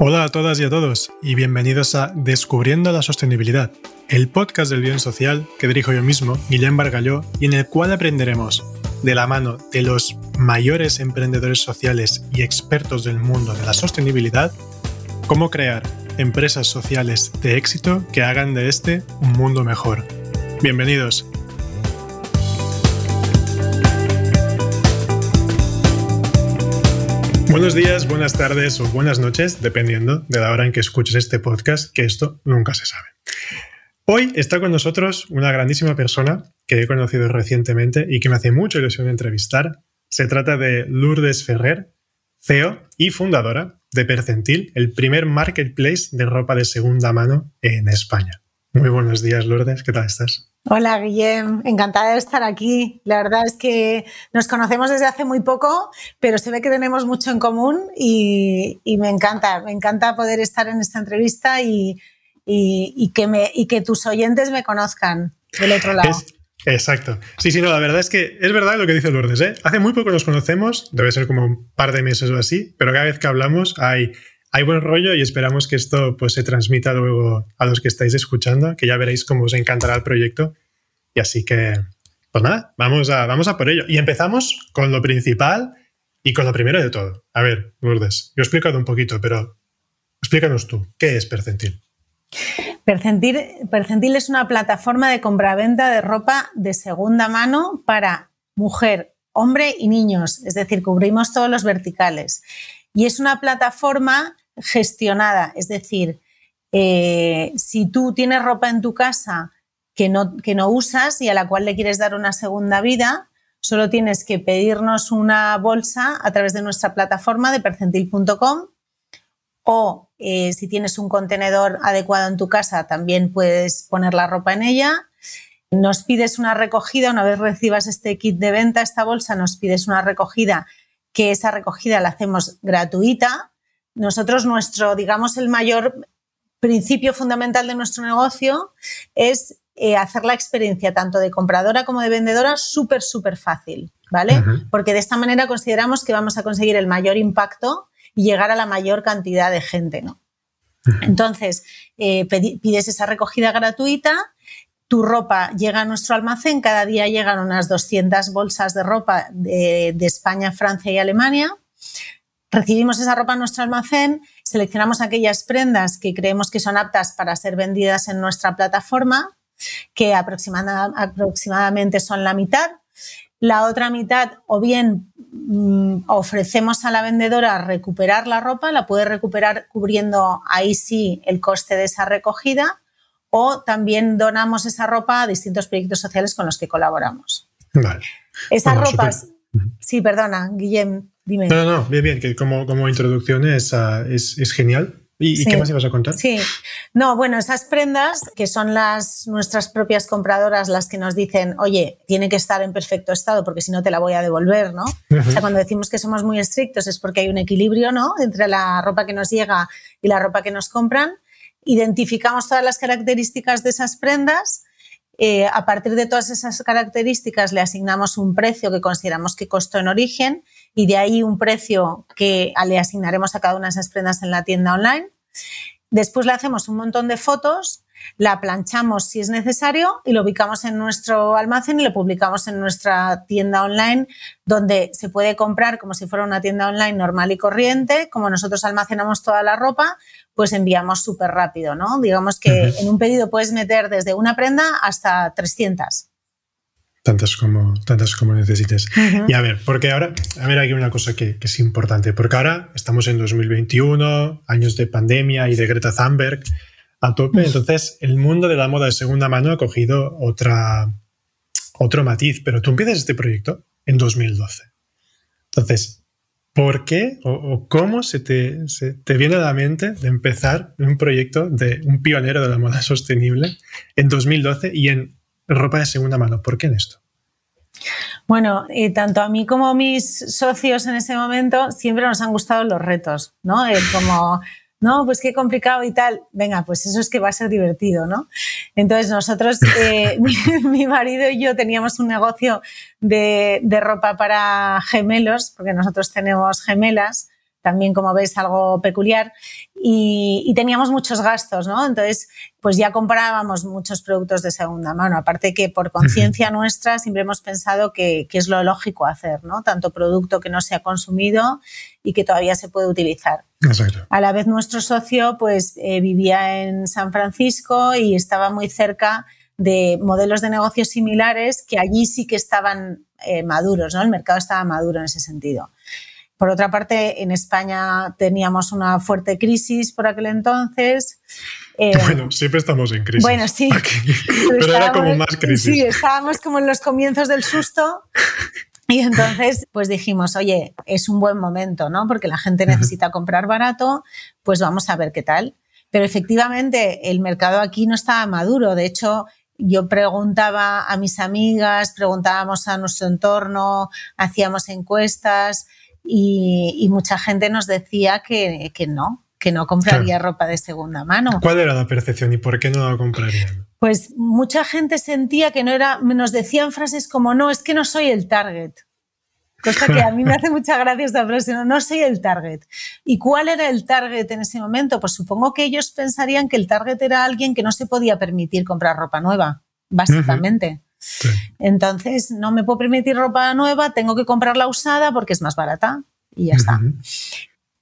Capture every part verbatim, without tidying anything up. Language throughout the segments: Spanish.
Hola a todas y a todos, y bienvenidos a Descubriendo la Sostenibilidad, el podcast del bien social que dirijo yo mismo, Guillem Bargalló, y en el cual aprenderemos, de la mano de los mayores emprendedores sociales y expertos del mundo de la sostenibilidad, cómo crear empresas sociales de éxito que hagan de este un mundo mejor. Bienvenidos. Buenos días, buenas tardes o buenas noches, dependiendo de la hora en que escuches este podcast, que esto nunca se sabe. Hoy está con nosotros una grandísima persona que he conocido recientemente y que me hace mucha ilusión entrevistar. Se trata de Lourdes Ferrer, C E O y fundadora de Percentil, el primer marketplace de ropa de segunda mano en España. Muy buenos días, Lourdes, ¿qué tal estás? Hola, Guillem, encantada de estar aquí. La verdad es que nos conocemos desde hace muy poco, pero se ve que tenemos mucho en común y, y me encanta, me encanta poder estar en esta entrevista y, y, y, que me, y que tus oyentes me conozcan del otro lado. Es, exacto. Sí, sí, no, la verdad es que es verdad lo que dice Lourdes, ¿eh? Hace muy poco nos conocemos, debe ser como un par de meses o así, pero cada vez que hablamos hay... Hay buen rollo y esperamos que esto pues, se transmita luego a los que estáis escuchando, que ya veréis cómo os encantará el proyecto. Y así que, pues nada, vamos a, vamos a por ello. Y empezamos con lo principal y con lo primero de todo. A ver, Lourdes, yo he explicado un poquito, pero explícanos tú, ¿qué es Percentil? Percentil, Percentil es una plataforma de compraventa de ropa de segunda mano para mujer, hombre y niños. Es decir, cubrimos todos los verticales. Y es una plataforma gestionada, es decir, eh, si tú tienes ropa en tu casa que no, que no usas y a la cual le quieres dar una segunda vida, solo tienes que pedirnos una bolsa a través de nuestra plataforma de percentil punto com o eh, si tienes un contenedor adecuado en tu casa también puedes poner la ropa en ella. Nos pides una recogida, una vez recibas este kit de venta, esta bolsa, nos pides una recogida que esa recogida la hacemos gratuita. Nosotros, nuestro, digamos, el mayor principio fundamental de nuestro negocio es eh, hacer la experiencia tanto de compradora como de vendedora súper, súper fácil, ¿vale? Uh-huh. Porque de esta manera consideramos que vamos a conseguir el mayor impacto y llegar a la mayor cantidad de gente, ¿no? Uh-huh. Entonces, eh, pides esa recogida gratuita, tu ropa llega a nuestro almacén, cada día llegan unas doscientas bolsas de ropa de, de España, Francia y Alemania. Recibimos esa ropa en nuestro almacén, seleccionamos aquellas prendas que creemos que son aptas para ser vendidas en nuestra plataforma, que aproximada, aproximadamente son la mitad. La otra mitad o bien mm, ofrecemos a la vendedora recuperar la ropa, la puede recuperar cubriendo ahí sí el coste de esa recogida, o también donamos esa ropa a distintos proyectos sociales con los que colaboramos. Vale. Esas bueno, ropas... Super... Sí, perdona, Guillem, dime. No, no, no, bien, bien, que como, como introducción es, uh, es, es genial. ¿Y, sí. ¿Y qué más ibas a contar? Sí, no, bueno, esas prendas que son las nuestras propias compradoras las que nos dicen, oye, tiene que estar en perfecto estado porque si no te la voy a devolver, ¿no? Uh-huh. O sea, cuando decimos que somos muy estrictos es porque hay un equilibrio, ¿no? Entre la ropa que nos llega y la ropa que nos compran. Identificamos todas las características de esas prendas, eh, a partir de todas esas características le asignamos un precio que consideramos que costó en origen y de ahí un precio que le asignaremos a cada una de esas prendas en la tienda online. Después le hacemos un montón de fotos, la planchamos si es necesario y lo ubicamos en nuestro almacén y lo publicamos en nuestra tienda online donde se puede comprar como si fuera una tienda online normal y corriente. Como nosotros almacenamos toda la ropa, pues enviamos súper rápido, ¿no? Digamos que uh-huh. en un pedido puedes meter desde una prenda hasta trescientas. Tantas como, tantas como necesites. Uh-huh. Y a ver, porque ahora, a ver, aquí una cosa que, que es importante, porque ahora estamos en dos mil veintiuno, años de pandemia y de Greta Thunberg a tope, uh-huh. entonces el mundo de la moda de segunda mano ha cogido otra, otro matiz, pero tú empiezas este proyecto en dos mil doce. Entonces... ¿Por qué o, o cómo se te, se te viene a la mente de empezar un proyecto de un pionero de la moda sostenible en dos mil doce y en ropa de segunda mano? ¿Por qué en esto? Bueno, eh, tanto a mí como a mis socios en ese momento siempre nos han gustado los retos, ¿no? Eh, como, no, pues qué complicado y tal. Venga, pues eso es que va a ser divertido, ¿no? Entonces nosotros, eh, mi, mi marido y yo teníamos un negocio de, de ropa para gemelos, porque nosotros tenemos gemelas, también, como ves, algo peculiar, y, y teníamos muchos gastos, ¿no? Entonces, pues ya comprábamos muchos productos de segunda mano, aparte que por conciencia uh-huh. nuestra siempre hemos pensado que, que es lo lógico hacer, ¿no? Tanto producto que no se ha consumido y que todavía se puede utilizar. Exacto. A la vez nuestro socio pues eh, vivía en San Francisco y estaba muy cerca de modelos de negocios similares que allí sí que estaban eh, maduros, ¿no? El mercado estaba maduro en ese sentido. Por otra parte, en España teníamos una fuerte crisis por aquel entonces. Eh, bueno, siempre estamos en crisis. Bueno, sí. Pero, pero era como más crisis. Sí, estábamos como en los comienzos del susto. Y entonces pues dijimos, oye, es un buen momento, ¿no? Porque la gente necesita comprar barato, pues vamos a ver qué tal. Pero efectivamente el mercado aquí no estaba maduro. De hecho, yo preguntaba a mis amigas, preguntábamos a nuestro entorno, hacíamos encuestas y, y mucha gente nos decía que, que no, que no compraría claro. ropa de segunda mano. ¿Cuál era la percepción y por qué no la comprarían? Pues mucha gente sentía que no era, nos decían frases como, no, es que no soy el target. Cosa que a mí me hace mucha gracia esta frase, no, no soy el target. ¿Y cuál era el target en ese momento? Pues supongo que ellos pensarían que el target era alguien que no se podía permitir comprar ropa nueva, básicamente. Uh-huh. Sí. Entonces, no me puedo permitir ropa nueva, tengo que comprarla usada porque es más barata y ya está. Uh-huh.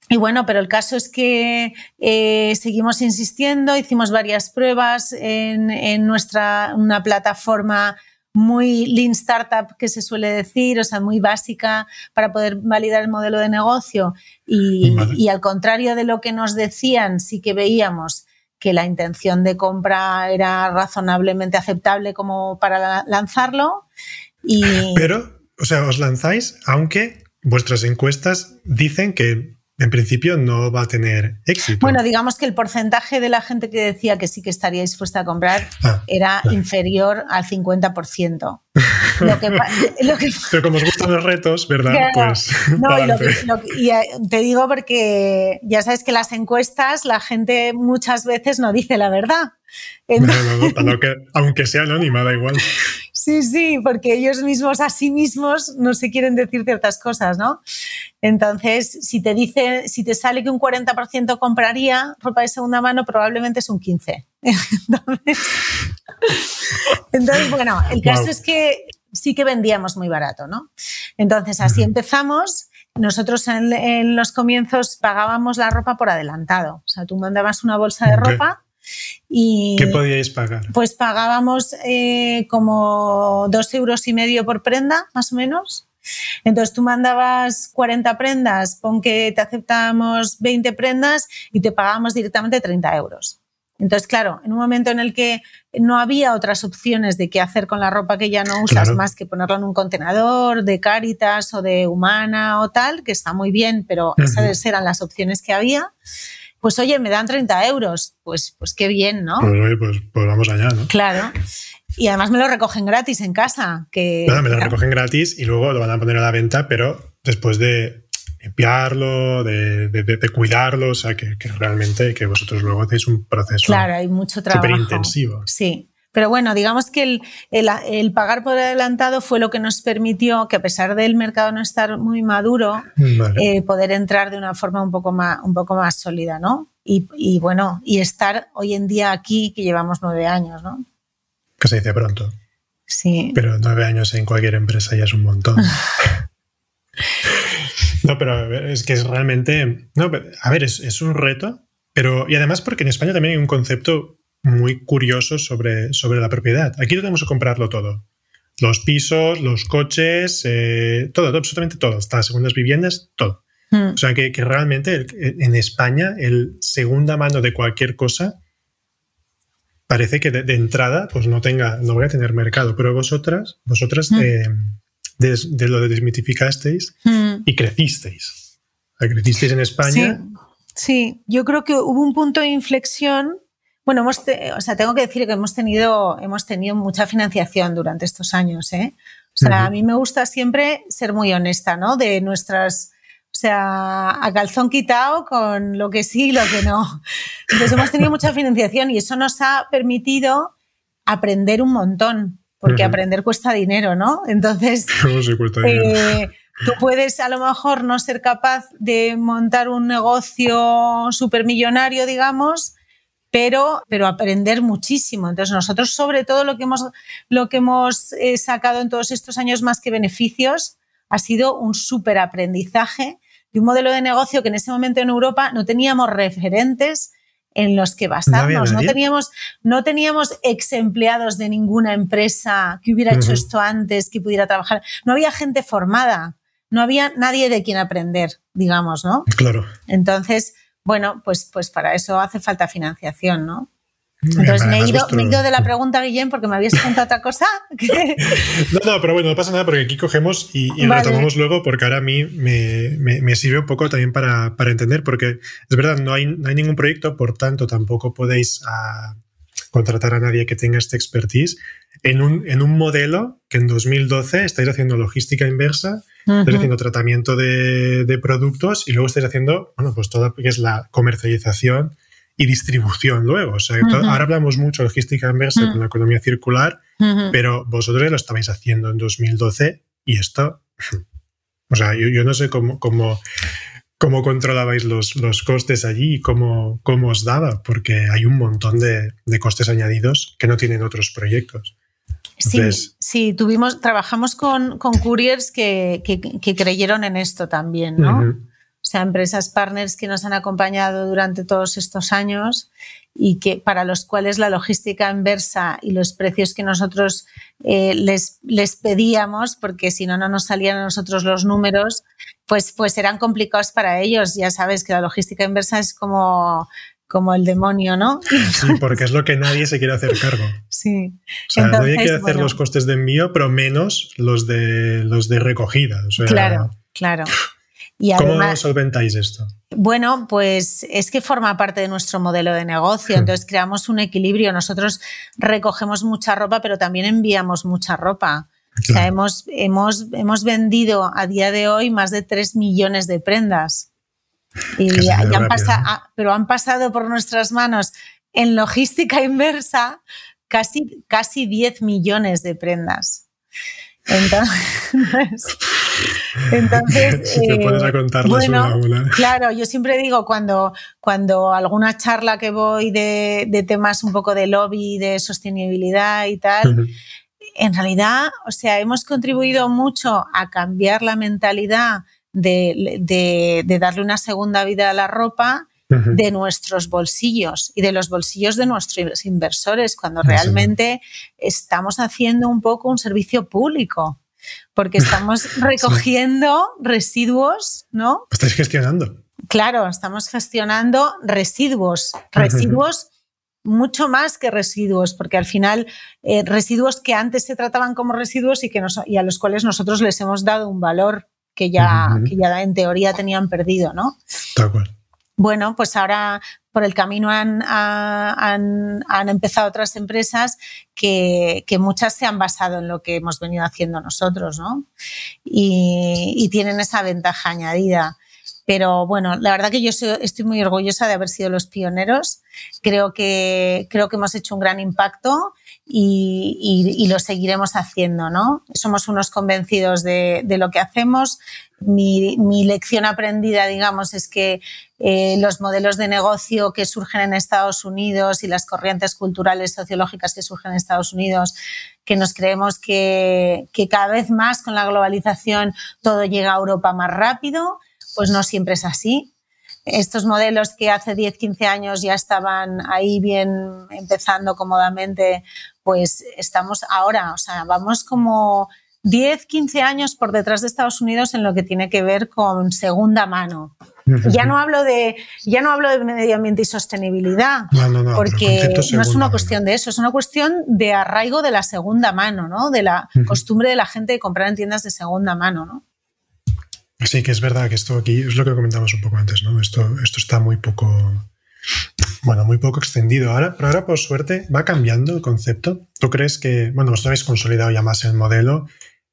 Y bueno, pero el caso es que eh, seguimos insistiendo, hicimos varias pruebas en, en nuestra una plataforma muy Lean Startup, que se suele decir, o sea, muy básica para poder validar el modelo de negocio. Y, vale. y al contrario de lo que nos decían, sí que veíamos que la intención de compra era razonablemente aceptable como para lanzarlo. Y... Pero, o sea, os lanzáis, aunque vuestras encuestas dicen que en principio no va a tener éxito. Bueno, digamos que el porcentaje de la gente que decía que sí que estaría dispuesta a comprar ah, era claro. inferior al cincuenta por ciento. Lo que, lo que, Pero como os gustan los retos, ¿verdad? Claro, pues no, y, lo que, lo que, y te digo porque ya sabes que las encuestas, la gente muchas veces no dice la verdad. Entonces... No, no, no, lo que, aunque sea anónima, da igual. Sí, sí, porque ellos mismos a sí mismos no se quieren decir ciertas cosas, ¿no? Entonces, si te dice, si te sale que un cuarenta por ciento compraría ropa de segunda mano, probablemente es un quince por ciento. Entonces, entonces bueno, el caso wow. es que sí que vendíamos muy barato, ¿no? Entonces, así empezamos. Nosotros en, en los comienzos pagábamos la ropa por adelantado. O sea, tú mandabas una bolsa de okay. ropa. Y ¿qué podíais pagar? Pues pagábamos eh, como dos euros y medio por prenda, más o menos. Entonces tú mandabas cuarenta prendas, pon que te aceptábamos veinte prendas y te pagábamos directamente treinta euros. Entonces, claro, en un momento en el que no había otras opciones de qué hacer con la ropa que ya no usas claro. más que ponerla en un contenedor de Caritas o de Humana o tal, que está muy bien, pero uh-huh. esas eran las opciones que había. Pues oye, me dan treinta euros, pues, pues qué bien, ¿no? Pues oye, pues, pues vamos allá, ¿no? Claro. Y además me lo recogen gratis en casa. Que... Nada, me lo recogen gratis y luego lo van a poner a la venta, pero después de limpiarlo, de, de, de, de cuidarlo, o sea, que, que realmente que vosotros luego hacéis un proceso claro, hay mucho trabajo. Súper intensivo. Sí. Pero bueno, digamos que el, el, el pagar por adelantado fue lo que nos permitió que a pesar del mercado no estar muy maduro, vale. eh, poder entrar de una forma un poco más, un poco más sólida, ¿no? Y, y bueno, y estar hoy en día aquí, que llevamos nueve años, ¿no? Que se dice pronto. Sí. Pero nueve años en cualquier empresa ya es un montón. No, pero es que es realmente... No, a ver, es, es un reto, pero... Y además porque en España también hay un concepto... muy curioso sobre, sobre la propiedad. Aquí tenemos que comprarlo todo. Los pisos, los coches, eh, todo, todo, absolutamente todo. Hasta las segundas viviendas, todo. Mm. O sea, que, que realmente el, en España el segunda mano de cualquier cosa parece que de, de entrada pues no tenga, no voy a tener mercado. Pero vosotras, vosotras mm. eh, de, de lo desmitificasteis mm. y crecisteis. O sea, crecisteis en España. Sí. sí, yo creo que hubo un punto de inflexión. Bueno, hemos te, o sea, tengo que decir que hemos tenido, hemos tenido mucha financiación durante estos años, ¿eh? O sea, uh-huh. a mí me gusta siempre ser muy honesta, ¿no? De nuestras, o sea, a calzón quitado con lo que sí y lo que no. Entonces hemos tenido mucha financiación y eso nos ha permitido aprender un montón, porque uh-huh. aprender cuesta dinero, ¿no? Entonces, ¿cómo se cuesta dinero? Eh, Tú puedes a lo mejor no ser capaz de montar un negocio supermillonario, digamos, pero, pero aprender muchísimo. Entonces nosotros sobre todo lo que hemos, lo que hemos eh, sacado en todos estos años más que beneficios ha sido un superaprendizaje y un modelo de negocio que en ese momento en Europa no teníamos referentes en los que basarnos. No, no, teníamos, no teníamos ex empleados de ninguna empresa que hubiera uh-huh. hecho esto antes, que pudiera trabajar. No había gente formada, no había nadie de quien aprender, digamos, ¿no? Claro. Entonces, bueno, pues, pues para eso hace falta financiación, ¿no? Entonces me he, ido, vuestro... me he ido de la pregunta, Guillem, porque me habías contado otra cosa. Que... No, no, pero bueno, no pasa nada porque aquí cogemos y, y vale. retomamos luego, porque ahora a mí me, me, me sirve un poco también para, para entender, porque es verdad, no hay, no hay ningún proyecto, por tanto tampoco podéis a, contratar a nadie que tenga esta expertise en un, en un modelo que en dos mil doce estáis haciendo logística inversa, uh-huh. estáis haciendo tratamiento de, de productos y luego estáis haciendo, bueno, pues todo lo que es la comercialización y distribución luego. O sea, uh-huh. todo, ahora hablamos mucho de logística inversa uh-huh. con la economía circular, uh-huh. pero vosotros lo estabais haciendo en dos mil doce y esto... O sea, yo, yo no sé cómo, cómo, cómo controlabais los, los costes allí y cómo, cómo os daba, porque hay un montón de, de costes añadidos que no tienen otros proyectos. Entonces, sí, sí, tuvimos, trabajamos con, con couriers que, que, que creyeron en esto también, ¿no? Uh-huh. O sea, empresas partners que nos han acompañado durante todos estos años y que para los cuales la logística inversa y los precios que nosotros eh, les, les pedíamos, porque si no, no nos salían a nosotros los números, pues, pues eran complicados para ellos. Ya sabes que la logística inversa es como... como el demonio, ¿no? Sí, porque es lo que nadie se quiere hacer cargo. Sí. O sea, entonces, nadie quiere hacer bueno. los costes de envío, pero menos los de, los de recogida. O sea, claro, claro. Y ¿cómo además, solventáis esto? Bueno, pues es que forma parte de nuestro modelo de negocio, entonces creamos un equilibrio. Nosotros recogemos mucha ropa, pero también enviamos mucha ropa. Claro. O sea, hemos, hemos, hemos vendido a día de hoy más de tres millones de prendas. Y ya han rápido, pasa, ¿no? ah, pero han pasado por nuestras manos en logística inversa casi, casi diez millones de prendas. Entonces, entonces si te eh, pones a contarlas bueno, una a una. Claro, yo siempre digo cuando, cuando alguna charla que voy de, de temas un poco de lobby, de sostenibilidad y tal, uh-huh. en realidad, o sea, hemos contribuido mucho a cambiar la mentalidad De, de, de darle una segunda vida a la ropa uh-huh. de nuestros bolsillos y de los bolsillos de nuestros inversores, cuando realmente sí. estamos haciendo un poco un servicio público, porque estamos recogiendo sí. residuos, ¿no? Estáis gestionando. Claro, estamos gestionando residuos, residuos uh-huh. mucho más que residuos, porque al final eh, residuos que antes se trataban como residuos y, que nos, y a los cuales nosotros les hemos dado un valor que ya, uh-huh. que ya en teoría tenían perdido, ¿no? Tal cual. Bueno, pues ahora por el camino han, han, han empezado otras empresas que, que muchas se han basado en lo que hemos venido haciendo nosotros, ¿no? Y, y tienen esa ventaja añadida. Pero bueno, la verdad que yo soy, estoy muy orgullosa de haber sido los pioneros. Creo que, creo que hemos hecho un gran impacto y, y, y lo seguiremos haciendo, ¿no? Somos unos convencidos de, de lo que hacemos. Mi, mi lección aprendida, digamos, es que eh, los modelos de negocio que surgen en Estados Unidos y las corrientes culturales sociológicas que surgen en Estados Unidos, que nos creemos que, que cada vez más con la globalización todo llega a Europa más rápido, pues no siempre es así. Estos modelos que hace diez, quince años ya estaban ahí bien empezando cómodamente, pues estamos ahora, o sea, vamos como diez, quince años por detrás de Estados Unidos en lo que tiene que ver con segunda mano. Ya no hablo de, ya no hablo de medio ambiente y sostenibilidad, no, no, no, porque no es una cuestión de eso, es una cuestión de arraigo de la segunda mano, ¿no? De la uh-huh. costumbre de la gente de comprar en tiendas de segunda mano, ¿no? Sí, que es verdad que esto aquí es lo que comentamos un poco antes, ¿no? Esto, esto está muy poco, bueno, muy poco extendido. Ahora, pero ahora, por suerte, va cambiando el concepto. ¿Tú crees que, bueno, vosotros habéis consolidado ya más el modelo,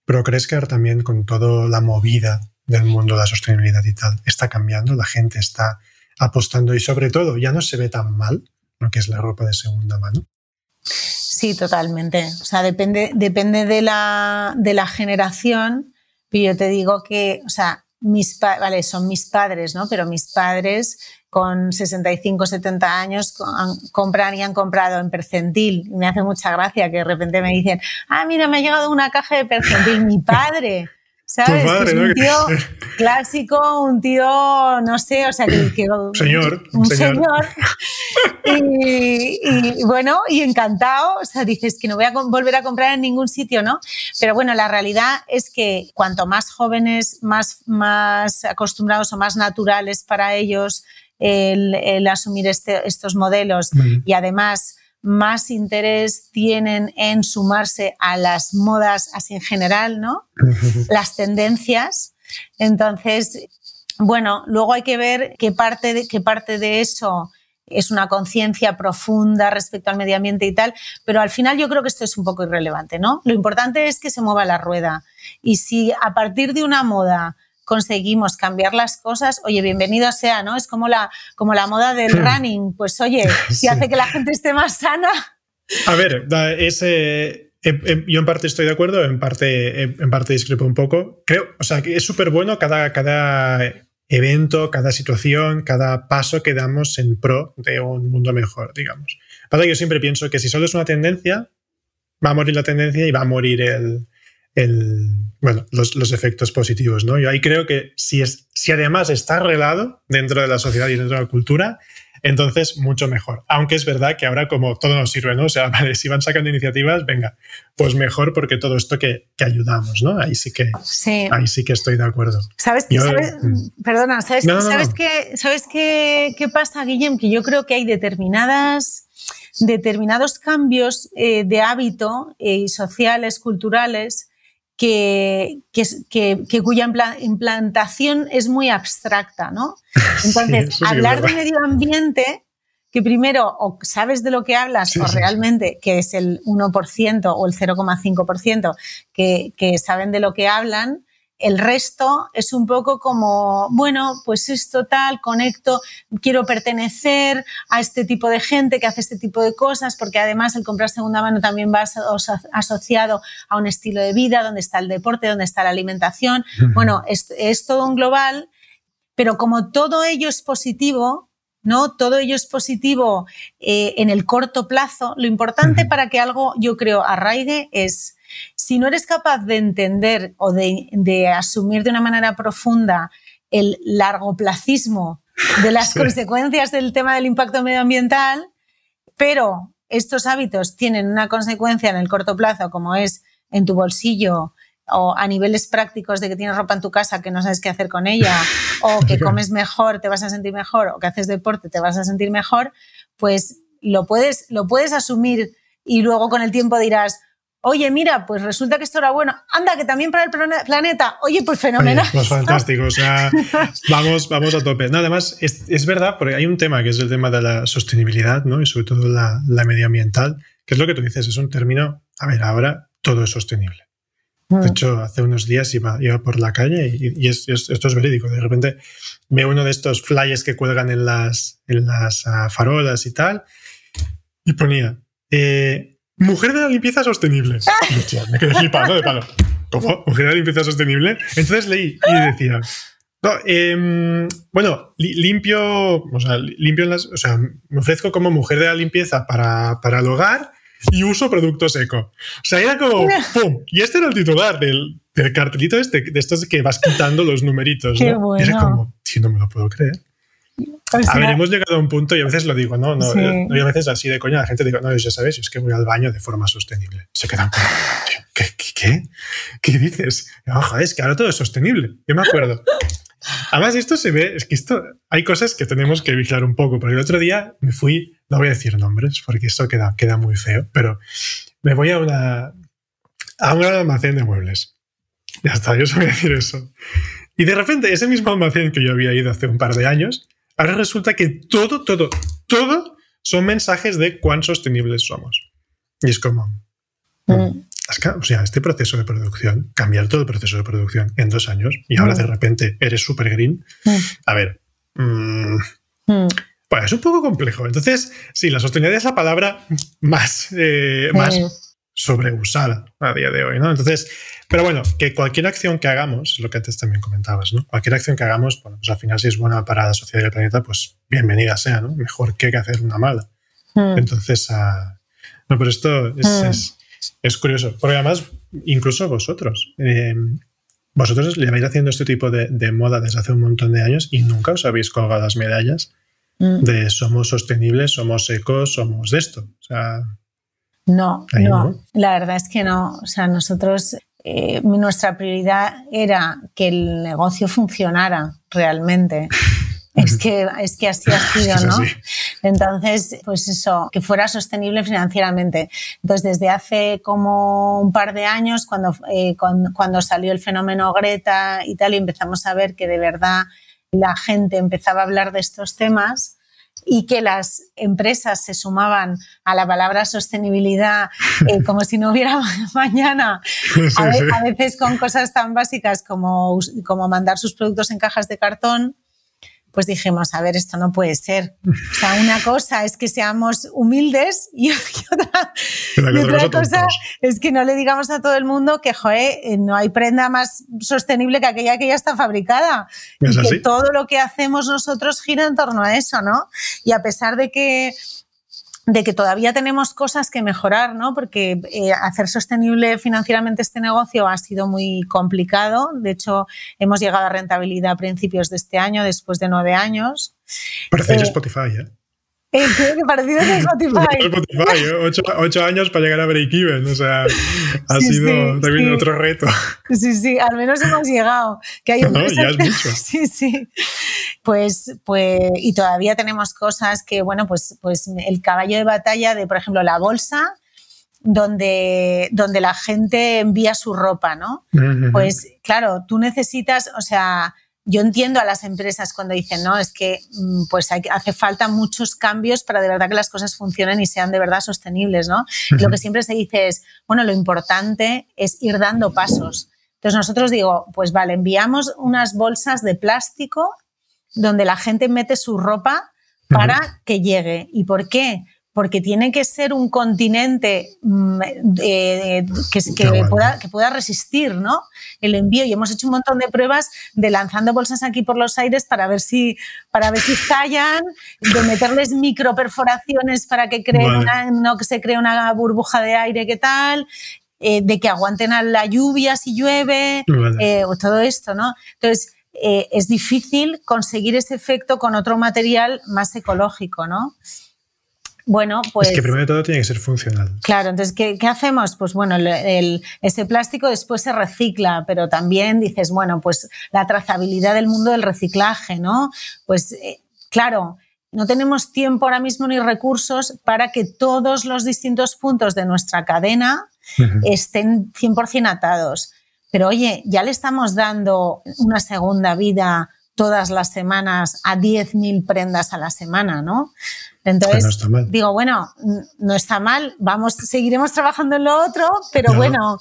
pero crees que ahora también con toda la movida del mundo de la sostenibilidad y tal, está cambiando, la gente está apostando y sobre todo ya no se ve tan mal lo que es la ropa de segunda mano? Sí, totalmente. O sea, depende, depende de la, de la generación. Pero yo te digo que, o sea, mis pa- vale, son mis padres, ¿no? Pero mis padres con sesenta y cinco, setenta años han, compran y han comprado en Percentil. Y me hace mucha gracia que de repente me dicen, ah, mira, me ha llegado una caja de Percentil, mi padre, ¿sabes? Padre, ¿no? Un tío clásico, un tío, no sé, o sea, que... que señor, un señor. señor. Y, y bueno, y encantado, o sea, dices que no voy a volver a comprar en ningún sitio, ¿no? Pero bueno, la realidad es que cuanto más jóvenes, más, más acostumbrados o más naturales para ellos el, el asumir este, estos modelos mm. y además... más interés tienen en sumarse a las modas así en general, ¿no? Las tendencias. Entonces, bueno, luego hay que ver qué parte de, qué parte de eso es una conciencia profunda respecto al medio ambiente y tal, pero al final yo creo que esto es un poco irrelevante, ¿no? Lo importante es que se mueva la rueda. Y si a partir de una moda conseguimos cambiar las cosas, oye, bienvenido sea, ¿no? Es como la, como la moda del running, pues oye, si sí. hace que la gente esté más sana. A ver, ese, yo en parte estoy de acuerdo, en parte, en parte discrepo un poco. Creo, o sea, que es súper bueno cada, cada evento, cada situación, cada paso que damos en pro de un mundo mejor, digamos. Para que yo siempre pienso que si solo es una tendencia, va a morir la tendencia y va a morir el... El, bueno, los, los efectos positivos, ¿no? Yo ahí creo que si, es, si además está arreglado dentro de la sociedad y dentro de la cultura, entonces mucho mejor. Aunque es verdad que ahora como todo nos sirve, ¿no? O sea, vale, si van sacando iniciativas, venga, pues mejor porque todo esto que, que ayudamos, ¿no? Ahí sí que, sí. Ahí sí que estoy de acuerdo. ¿Sabes qué? ¿Sabes? Perdona, ¿sabes, no, no, ¿sabes, no. Qué, ¿sabes qué, qué pasa, Guillem? Que yo creo que hay determinadas... determinados cambios eh, de hábito eh, sociales, culturales... Que, que, que cuya implantación es muy abstracta, ¿no? Entonces, sí, hablar de medio ambiente, que primero o sabes de lo que hablas sí, o realmente que es el uno por ciento o el cero coma cinco por ciento que, que saben de lo que hablan, el resto es un poco como, bueno, pues es total, conecto, quiero pertenecer a este tipo de gente que hace este tipo de cosas, porque además el comprar segunda mano también va aso- asociado a un estilo de vida, donde está el deporte, donde está la alimentación. Uh-huh. Bueno, es, es todo un global, pero como todo ello es positivo, ¿no? Todo ello es positivo eh, en el corto plazo. Lo importante uh-huh. para que algo, yo creo, arraigue es... Si no eres capaz de entender o de, de asumir de una manera profunda el largoplacismo de las sí. consecuencias del tema del impacto medioambiental, pero estos hábitos tienen una consecuencia en el corto plazo, como es en tu bolsillo o a niveles prácticos de que tienes ropa en tu casa que no sabes qué hacer con ella o que comes mejor, te vas a sentir mejor o que haces deporte, te vas a sentir mejor, pues lo puedes, lo puedes asumir y luego con el tiempo dirás... Oye, mira, pues resulta que esto era bueno. Anda, que también para el planeta. Oye, pues fenomenal. Oye, pues fantástico. O sea, vamos, vamos a tope. No, además, es, es verdad, porque hay un tema que es el tema de la sostenibilidad, ¿no? Y sobre todo la, la medioambiental, que es lo que tú dices, es un término, a ver, ahora todo es sostenible. De hecho, hace unos días iba, iba por la calle y, y es, es, esto es verídico. De repente veo uno de estos flyers que cuelgan en las, en las uh, farolas y tal, y ponía... Eh, Mujer de la limpieza sostenible. Hostia, me quedé flipando de palo. ¿Cómo? ¿Mujer de la limpieza sostenible? Entonces leí y decía, no, eh, bueno, li- limpio, o sea, limpio en las, o sea, me ofrezco como mujer de la limpieza para, para el hogar y uso producto seco. O sea, era como, ¡pum! Y este era el titular del, del cartelito este, de estos que vas quitando los numeritos, ¿no? Qué bueno. Era como, si no me lo puedo creer. O sea, a ver, hemos llegado a un punto y a veces lo digo, no, no, sí. Y a veces así de coña la gente digo, no, ya sabes, es que voy al baño de forma sostenible. Se quedan con, ¿qué, qué, qué? ¿Qué dices? No, joder, es que ahora todo es sostenible. Yo me acuerdo. Además, esto se ve, es que esto, hay cosas que tenemos que vigilar un poco, porque el otro día me fui, no voy a decir nombres, porque esto queda, queda muy feo, pero me voy a una, a un almacén de muebles. Ya está, yo os voy a decir eso. Y de repente, ese mismo almacén que yo había ido hace un par de años, ahora resulta que todo, todo, todo son mensajes de cuán sostenibles somos. Y es como... Mm. O sea, este proceso de producción, cambiar todo el proceso de producción en dos años y ahora mm. de repente eres súper green. Mm. A ver... Mmm, mm. Bueno, es un poco complejo. Entonces, sí, la sostenibilidad es la palabra más... Eh, más sobreusada a día de hoy, ¿no? Entonces, pero bueno, que cualquier acción que hagamos, lo que antes también comentabas, ¿no? Cualquier acción que hagamos, bueno, pues al final si es buena para la sociedad y el planeta, pues bienvenida sea, ¿no? Mejor que hacer una mala. Mm. Entonces, uh, no, pero esto es, mm. es, es curioso, porque además, incluso vosotros, eh, vosotros lleváis haciendo este tipo de, de moda desde hace un montón de años y nunca os habéis colgado las medallas mm. de somos sostenibles, somos ecos, somos de esto. O sea, no, ahí no, no, la verdad es que no. O sea, nosotros, eh, nuestra prioridad era que el negocio funcionara realmente. Es que, es que así ha sido, ¿no? Entonces, pues eso, que fuera sostenible financieramente. Entonces, desde hace como un par de años, cuando, eh, cuando, cuando salió el fenómeno Greta y tal, y empezamos a ver que de verdad la gente empezaba a hablar de estos temas y que las empresas se sumaban a la palabra sostenibilidad eh, como si no hubiera mañana, a, ve- a veces con cosas tan básicas como, como mandar sus productos en cajas de cartón. Pues dijimos, a ver, esto no puede ser. O sea, una cosa es que seamos humildes y otra, y otra cosa es que no le digamos a todo el mundo que, joder, no hay prenda más sostenible que aquella que ya está fabricada. ¿Es y así? Que todo lo que hacemos nosotros gira en torno a eso, ¿no? Y a pesar de que, de que todavía tenemos cosas que mejorar, ¿no? Porque eh, hacer sostenible financieramente este negocio ha sido muy complicado. De hecho, hemos llegado a rentabilidad a principios de este año, después de nueve años. Parecéis eh, Spotify, ¿eh? ¿Qué? ¿Qué parecido es Spotify? Spotify, ¿eh? ocho, ocho años para llegar a break-even, o sea, ha sí, sido sí, también sí. otro reto. Sí, sí, al menos hemos llegado. Que hay no, no, ya has dicho. Sí, sí. Pues, pues, y todavía tenemos cosas que, bueno, pues, pues el caballo de batalla de, por ejemplo, la bolsa, donde, donde la gente envía su ropa, ¿no? Mm-hmm. Pues, claro, tú necesitas, o sea... Yo entiendo a las empresas cuando dicen, no, es que pues hay, hace falta muchos cambios para de verdad que las cosas funcionen y sean de verdad sostenibles, ¿no? Uh-huh. Lo que siempre se dice es, bueno, lo importante es ir dando pasos. Entonces nosotros digo, pues vale, enviamos unas bolsas de plástico donde la gente mete su ropa para uh-huh. que llegue. ¿Y por qué? Porque tiene que ser un continente eh, que, que, no, pueda, que pueda resistir, ¿no? El envío. Y hemos hecho un montón de pruebas de lanzando bolsas aquí por los aires para ver si, para ver si estallan, de meterles microperforaciones para que creen vale. una, no que se cree una burbuja de aire que tal, eh, de que aguanten a la lluvia si llueve, vale. eh, o todo esto, ¿no? Entonces, eh, es difícil conseguir ese efecto con otro material más ecológico, ¿no? Bueno, pues, es que primero de todo tiene que ser funcional. Claro, entonces, ¿qué, qué hacemos? Pues bueno, el, el, ese plástico después se recicla, pero también dices, bueno, pues la trazabilidad del mundo del reciclaje, ¿no? Pues eh, claro, no tenemos tiempo ahora mismo ni recursos para que todos los distintos puntos de nuestra cadena uh-huh. estén cien por ciento atados. Pero oye, ya le estamos dando una segunda vida todas las semanas a diez mil prendas a la semana, ¿no? Entonces, no digo, bueno, no está mal, vamos, seguiremos trabajando en lo otro, pero no. bueno,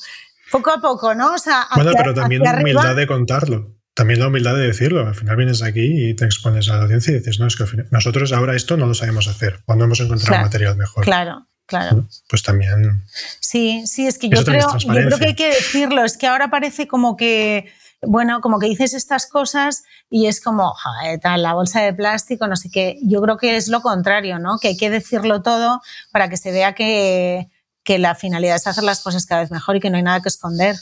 poco a poco, ¿no? O sea, hacia, bueno, pero también la humildad arriba. De contarlo, también la humildad de decirlo. Al final vienes aquí y te expones a la audiencia y dices, no, es que al final, nosotros ahora esto no lo sabemos hacer, cuando hemos encontrado claro, material mejor. Claro, claro. ¿No? Pues también... Sí, sí, es que yo creo, es yo creo que hay que decirlo, es que ahora parece como que... Bueno, como que dices estas cosas y es como, joder, tal, la bolsa de plástico, no sé qué. Yo creo que es lo contrario, ¿no? Que hay que decirlo todo para que se vea que, que la finalidad es hacer las cosas cada vez mejor y que no hay nada que esconder.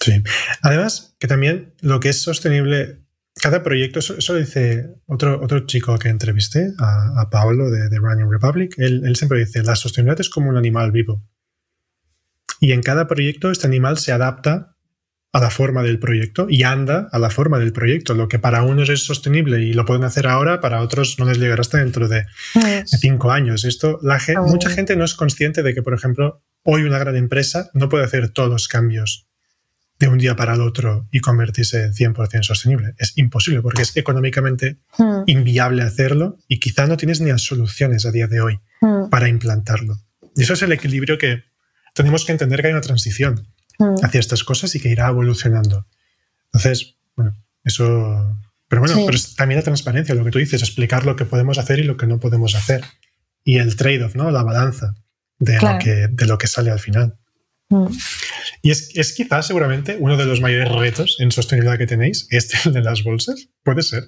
Sí. Además, que también lo que es sostenible, cada proyecto, eso, eso lo dice otro, otro chico que entrevisté, a, a Pablo de, de Running Republic, él, él siempre dice, la sostenibilidad es como un animal vivo. Y en cada proyecto este animal se adapta a la forma del proyecto y anda a la forma del proyecto. Lo que para unos es sostenible y lo pueden hacer ahora, para otros no les llegará hasta dentro de, de cinco años. Esto, la ge- mucha gente no es consciente de que, por ejemplo, hoy una gran empresa no puede hacer todos los cambios de un día para el otro y convertirse en cien por ciento sostenible. Es imposible porque es económicamente mm. inviable hacerlo y quizá no tienes ni las soluciones a día de hoy mm. para implantarlo. Y eso es el equilibrio que tenemos que entender, que hay una transición hacia estas cosas y que irá evolucionando. Entonces, bueno, eso... Pero bueno, sí. pero es también la transparencia, lo que tú dices, explicar lo que podemos hacer y lo que no podemos hacer. Y el trade-off, ¿no? La balanza de, claro. lo que, de lo que sale al final. Mm. Y es, es quizás seguramente uno de los mayores retos en sostenibilidad que tenéis, este el de las bolsas, ¿puede ser?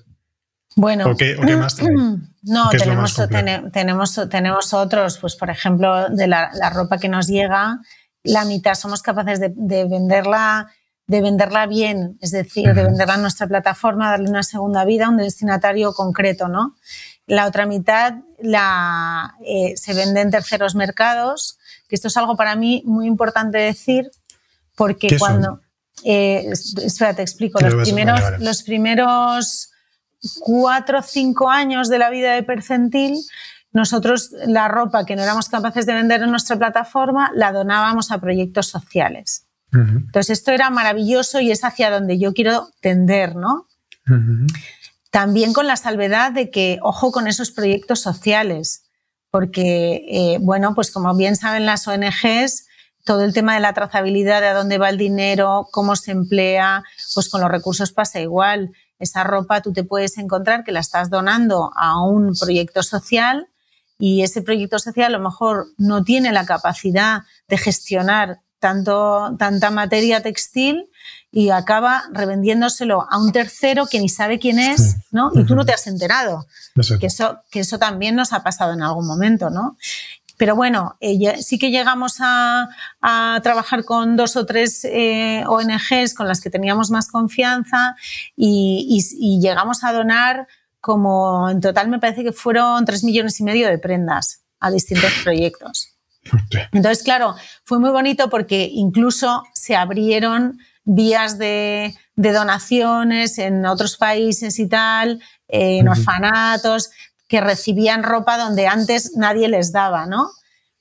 Bueno, ¿O qué, o qué más tenéis? No, ¿Qué tenemos, más ten, tenemos, tenemos otros, pues por ejemplo, de la, la ropa que nos llega, la mitad somos capaces de, de venderla de venderla bien, es decir, uh-huh. de venderla en nuestra plataforma, darle una segunda vida a un destinatario concreto, ¿no? La otra mitad la, eh, se vende en terceros mercados, que esto es algo para mí muy importante decir, porque ¿Qué cuando... Eh, espera, te explico. Los primeros, vale, vale. los primeros cuatro o cinco años de la vida de Percentil, nosotros la ropa que no éramos capaces de vender en nuestra plataforma la donábamos a proyectos sociales. Uh-huh. Entonces, esto era maravilloso y es hacia donde yo quiero tender, ¿no? Uh-huh. También con la salvedad de que, ojo con esos proyectos sociales, porque, eh, bueno, pues como bien saben las O N Ges, todo el tema de la trazabilidad, de a dónde va el dinero, cómo se emplea, pues con los recursos pasa igual. Esa ropa tú te puedes encontrar que la estás donando a un proyecto social y ese proyecto social a lo mejor no tiene la capacidad de gestionar tanto, tanta materia textil y acaba revendiéndoselo a un tercero que ni sabe quién es, ¿no? Y tú no te has enterado. Que eso, que eso también nos ha pasado en algún momento, ¿no? Pero bueno, eh, ya, sí que llegamos a, a trabajar con dos o tres eh, O N Ges con las que teníamos más confianza y, y, y llegamos a donar como, en total me parece que fueron tres millones y medio de prendas a distintos proyectos. Entonces, claro, fue muy bonito porque incluso se abrieron vías de, de donaciones en otros países y tal, eh, en uh-huh. orfanatos, que recibían ropa donde antes nadie les daba, ¿no?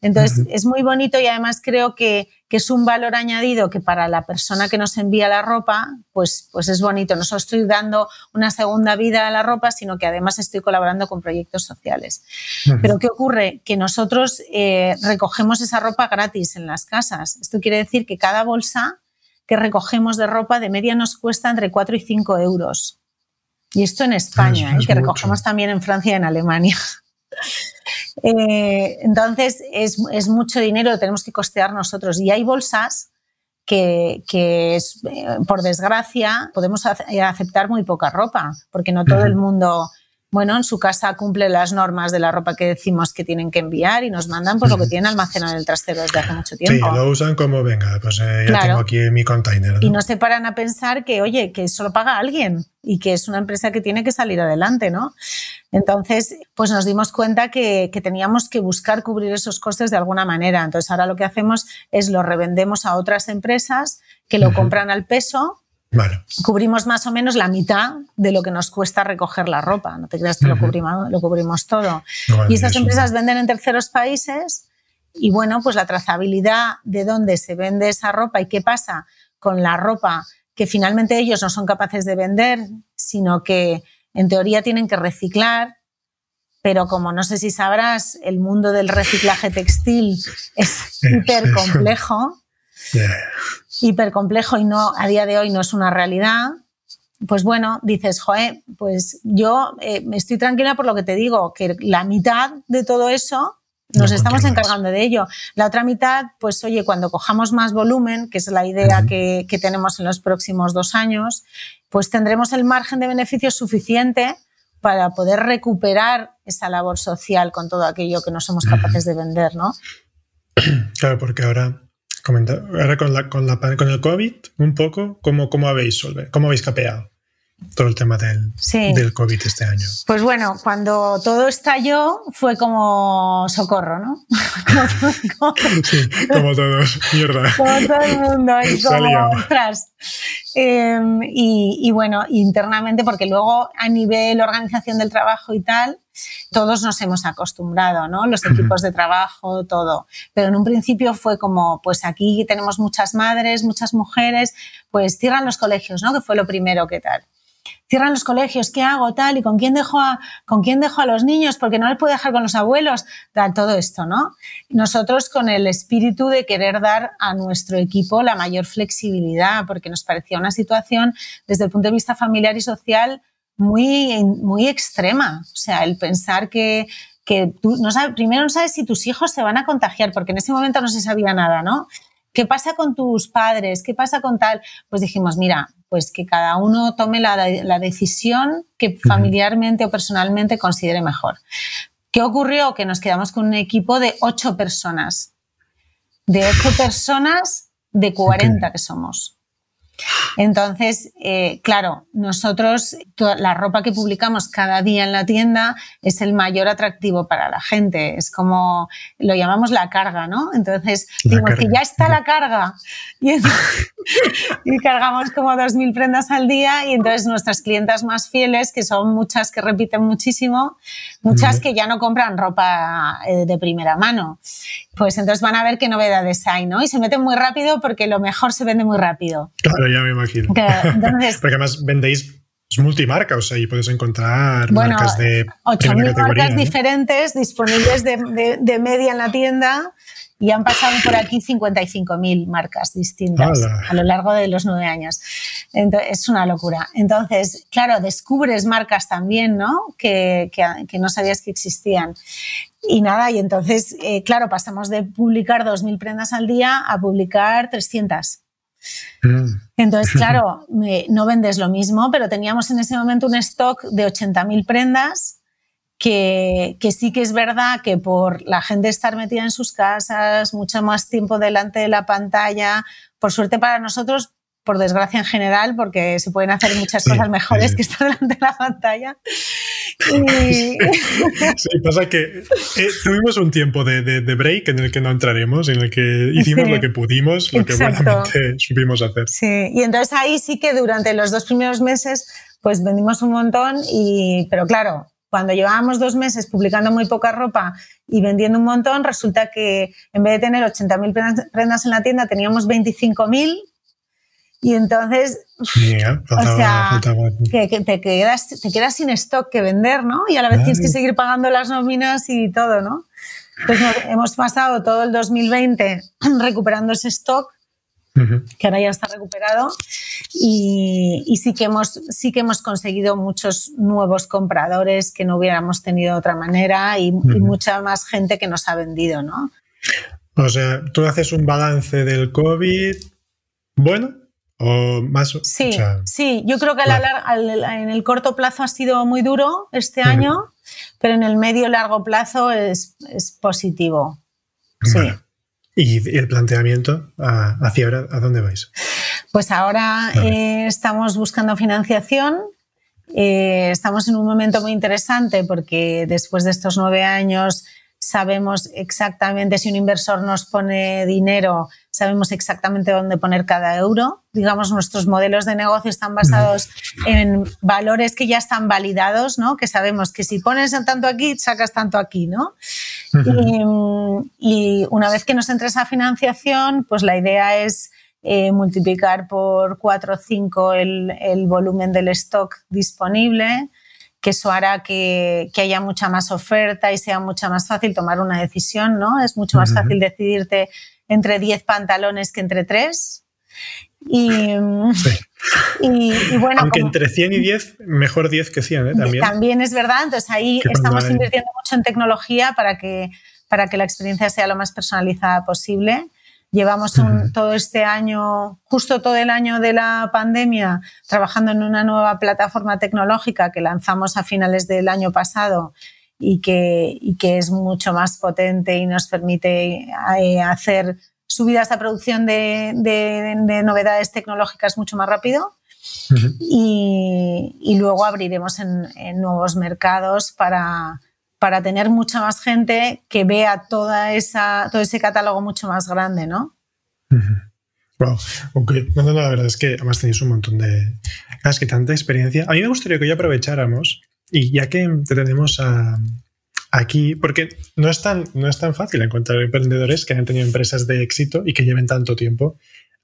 Entonces, uh-huh. es muy bonito y además creo que, que es un valor añadido que para la persona que nos envía la ropa, pues, pues es bonito. No solo estoy dando una segunda vida a la ropa, sino que además estoy colaborando con proyectos sociales. Uh-huh. Pero ¿qué ocurre? Que nosotros eh, recogemos esa ropa gratis en las casas. Esto quiere decir que cada bolsa que recogemos de ropa de media nos cuesta entre cuatro y cinco euros. Y esto en España, es, es eh, que mucho. Recogemos también en Francia y en Alemania. eh, entonces, es, es mucho dinero, lo tenemos que costear nosotros. Y hay bolsas que, que es, eh, por desgracia, podemos ace- aceptar muy poca ropa, porque no todo uh-huh. el mundo, bueno, en su casa cumple las normas de la ropa que decimos que tienen que enviar y nos mandan por uh-huh. lo que tienen almacenado en el trastero desde hace mucho tiempo. Sí, lo usan como, venga, pues eh, ya claro. tengo aquí mi container, ¿no? Y no se paran a pensar que, oye, que eso lo paga alguien y que es una empresa que tiene que salir adelante, ¿no? Entonces, pues nos dimos cuenta que, que teníamos que buscar cubrir esos costes de alguna manera. Entonces, ahora lo que hacemos es lo revendemos a otras empresas que lo uh-huh. compran al peso. Vale. Cubrimos más o menos la mitad de lo que nos cuesta recoger la ropa. No te creas que uh-huh. lo cubrimos, lo cubrimos todo. Bueno, y estas empresas venden en terceros países y, bueno, pues la trazabilidad de dónde se vende esa ropa y qué pasa con la ropa que finalmente ellos no son capaces de vender, sino que en teoría tienen que reciclar. Pero como no sé si sabrás, el mundo del reciclaje textil es hipercomplejo. Yeah. hipercomplejo y no a día de hoy no es una realidad, pues bueno, dices, joe, pues yo eh, estoy tranquila por lo que te digo, que la mitad de todo eso nos no estamos encargando de ello. La otra mitad, pues oye, cuando cojamos más volumen, que es la idea uh-huh. que, que tenemos en los próximos dos años, pues tendremos el margen de beneficio suficiente para poder recuperar esa labor social con todo aquello que no somos capaces uh-huh. de vender, ¿no? Claro, porque ahora... Ahora con, la, con, la, con el COVID, un poco, ¿cómo, cómo habéis solve, cómo habéis capeado todo el tema del, sí. del COVID este año? Pues bueno, cuando todo estalló fue como socorro, ¿no? como, como, sí, como todos, mierda. Como todo el mundo y como, ostras. Eh, y, y bueno, internamente, porque luego a nivel organización del trabajo y tal, todos nos hemos acostumbrado, ¿no? Los equipos de trabajo, todo. Pero en un principio fue como, pues aquí tenemos muchas madres, muchas mujeres, pues cierran los colegios, ¿no? Que fue lo primero que tal. Cierran los colegios, ¿qué hago tal? ¿Y con quién dejo a, con quién dejo a los niños? Porque no les puedo dejar con los abuelos. Tal, todo esto, ¿no? Nosotros con el espíritu de querer dar a nuestro equipo la mayor flexibilidad, porque nos parecía una situación desde el punto de vista familiar y social muy, muy extrema. O sea, el pensar que, que tú no sabes, primero no sabes si tus hijos se van a contagiar, porque en ese momento no se sabía nada, ¿no? ¿Qué pasa con tus padres? ¿Qué pasa con tal? Pues dijimos, mira, pues que cada uno tome la, la decisión que familiarmente o personalmente considere mejor. ¿Qué ocurrió? Que nos quedamos con un equipo de ocho personas. De ocho personas de cuarenta que somos. Entonces, eh, claro, nosotros, toda la ropa que publicamos cada día en la tienda es el mayor atractivo para la gente. Es como, lo llamamos la carga, ¿no? Entonces, decimos que ya está la carga. Y, entonces, y cargamos como dos mil prendas al día y entonces nuestras clientas más fieles, que son muchas que repiten muchísimo, muchas que ya no compran ropa de primera mano. Pues entonces van a ver qué novedades hay, ¿no? Y se meten muy rápido porque lo mejor se vende muy rápido. Claro, ya me imagino. Claro, entonces, porque además vendéis multimarca, o sea, y puedes encontrar bueno, marcas de primera categoría. ocho mil marcas, ¿no?, diferentes disponibles de, de, de media en la tienda y han pasado por aquí cincuenta y cinco mil marcas distintas ¡Hala! A lo largo de los nueve años. Entonces, es una locura. Entonces, claro, descubres marcas también, ¿no?, que, que, que no sabías que existían. Y nada, y entonces, eh, claro, pasamos de publicar dos mil prendas al día a publicar trescientas. Entonces, claro, eh, no vendes lo mismo, pero teníamos en ese momento un stock de ochenta mil prendas que, que sí que es verdad que por la gente estar metida en sus casas, mucho más tiempo delante de la pantalla, por suerte para nosotros, por desgracia en general, porque se pueden hacer muchas cosas mejores que estar delante de la pantalla. Sí, sí, pasa que eh, tuvimos un tiempo de, de, de break en el que no entraremos, en el que hicimos sí, lo que pudimos, lo exacto. que buenamente supimos hacer. Sí, y entonces ahí sí que durante los dos primeros meses pues vendimos un montón, y, pero claro, cuando llevábamos dos meses publicando muy poca ropa y vendiendo un montón, resulta que en vez de tener ochenta mil prendas en la tienda teníamos veinticinco mil. Y entonces, yeah, faltaba, o sea, faltaba. Que, que te, quedas, te quedas sin stock que vender, ¿no? Y a la vez Ay. tienes que seguir pagando las nóminas y todo, ¿no? Pues nos, hemos pasado todo el dos mil veinte recuperando ese stock, uh-huh. que ahora ya está recuperado, y, y sí, que hemos, sí que hemos conseguido muchos nuevos compradores que no hubiéramos tenido de otra manera y, uh-huh. y mucha más gente que nos ha vendido, ¿no? O sea, tú haces un balance del COVID, bueno... O más, sí, o sea, sí, yo creo que claro. a la larga, en el corto plazo ha sido muy duro este año, uh-huh. pero en el medio largo plazo es, es positivo. Vale. Sí. ¿Y el planteamiento hacia ahora, a dónde vais? Pues ahora vale. eh, estamos buscando financiación. Eh, estamos en un momento muy interesante porque después de estos nueve años sabemos exactamente si un inversor nos pone dinero. Sabemos exactamente dónde poner cada euro. Digamos, nuestros modelos de negocio están basados en valores que ya están validados, ¿no? Que sabemos que si pones tanto aquí, sacas tanto aquí, ¿no? Uh-huh. Y, y una vez que nos entre esa financiación, pues la idea es eh, multiplicar por cuatro o cinco el, el volumen del stock disponible, que eso hará que, que haya mucha más oferta y sea mucho más fácil tomar una decisión, ¿no? Es mucho más uh-huh. fácil decidirte entre diez pantalones que entre tres. Y, sí. y, y bueno, aunque como, entre cien y diez, mejor diez que cien, ¿eh? También. También es verdad. Entonces ahí Qué estamos mal. invirtiendo mucho en tecnología para que, para que la experiencia sea lo más personalizada posible. Llevamos un, uh-huh. todo este año, justo todo el año de la pandemia, trabajando en una nueva plataforma tecnológica que lanzamos a finales del año pasado. Y que, y que es mucho más potente y nos permite eh, hacer subidas a producción de, de, de novedades tecnológicas mucho más rápido. Uh-huh. Y, y luego abriremos en, en nuevos mercados para, para tener mucha más gente que vea toda esa, todo ese catálogo mucho más grande, ¿no? Uh-huh. Wow, okay. no, no, la verdad es que además tenéis un montón de... Es que tanta experiencia. A mí me gustaría que hoy aprovecháramos... Y ya que te tenemos a, aquí, porque no es, tan, no es tan fácil encontrar emprendedores que hayan tenido empresas de éxito y que lleven tanto tiempo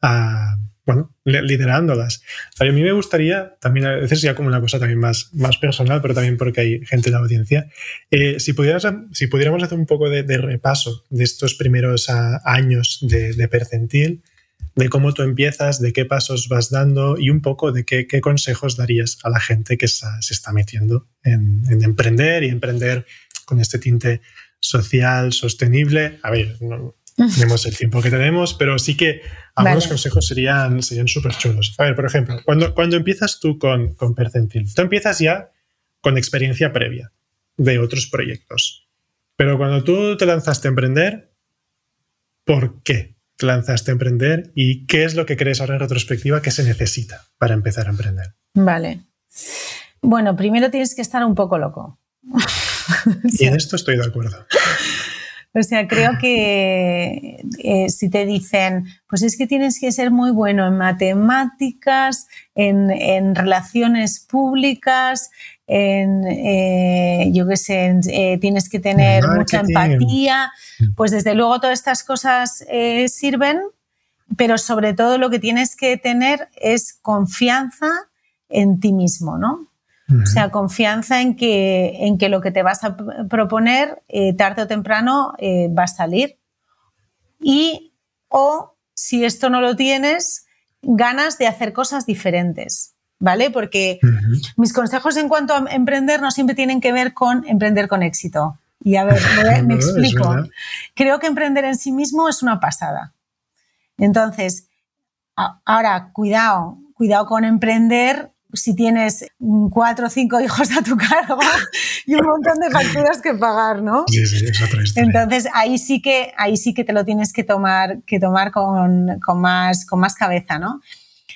a, bueno, liderándolas. A mí me gustaría, también a veces ya como una cosa también más, más personal, pero también porque hay gente en la audiencia, eh, si, pudieras, si pudiéramos hacer un poco de, de repaso de estos primeros a, años de, de Percentil, de cómo tú empiezas, de qué pasos vas dando y un poco de qué, qué consejos darías a la gente que se, se está metiendo en, en emprender y emprender con este tinte social, sostenible. A ver, no, Tenemos el tiempo que tenemos, pero sí que algunos vale. consejos serían serían súper chulos. A ver, por ejemplo, cuando, cuando empiezas tú con, con Percentil, tú empiezas ya con experiencia previa de otros proyectos. Pero cuando tú te lanzaste a emprender, ¿por qué te lanzaste a emprender? ¿Y qué es lo que crees ahora en retrospectiva que se necesita para empezar a emprender? Vale. Bueno, primero tienes que estar un poco loco. Y en esto estoy de acuerdo. O sea, creo que eh, si te dicen, pues es que tienes que ser muy bueno en matemáticas, en, en relaciones públicas, en, eh, yo qué sé, en, eh, tienes que tener Marketing. mucha empatía, pues desde luego todas estas cosas eh, sirven, pero sobre todo lo que tienes que tener es confianza en ti mismo, ¿no? Uh-huh. O sea, confianza en que, en que lo que te vas a proponer eh, tarde o temprano eh, va a salir. Y, o si esto no lo tienes, ganas de hacer cosas diferentes, ¿vale? Porque uh-huh. mis consejos en cuanto a emprender no siempre tienen que ver con emprender con éxito. Y a ver, me, me explico. Creo que emprender en sí mismo es una pasada. Entonces, a, ahora, cuidado, cuidado con emprender. Si tienes cuatro o cinco hijos a tu cargo y un montón de facturas que pagar, ¿no? Sí, sí, es otra historia. Entonces ahí sí que, ahí sí que te lo tienes que tomar, que tomar con, con, más, con más cabeza, ¿no?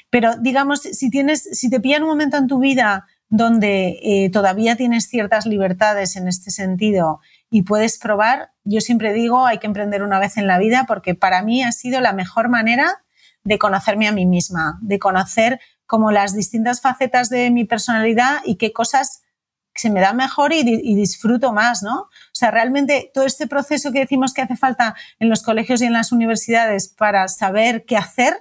Pero digamos, si tienes, si te pillan un momento en tu vida donde eh, todavía tienes ciertas libertades en este sentido y puedes probar, yo siempre digo hay que emprender una vez en la vida, porque para mí ha sido la mejor manera de conocerme a mí misma, de conocer como las distintas facetas de mi personalidad y qué cosas se me dan mejor y, y disfruto más, ¿no? O sea, realmente todo este proceso que decimos que hace falta en los colegios y en las universidades para saber qué hacer,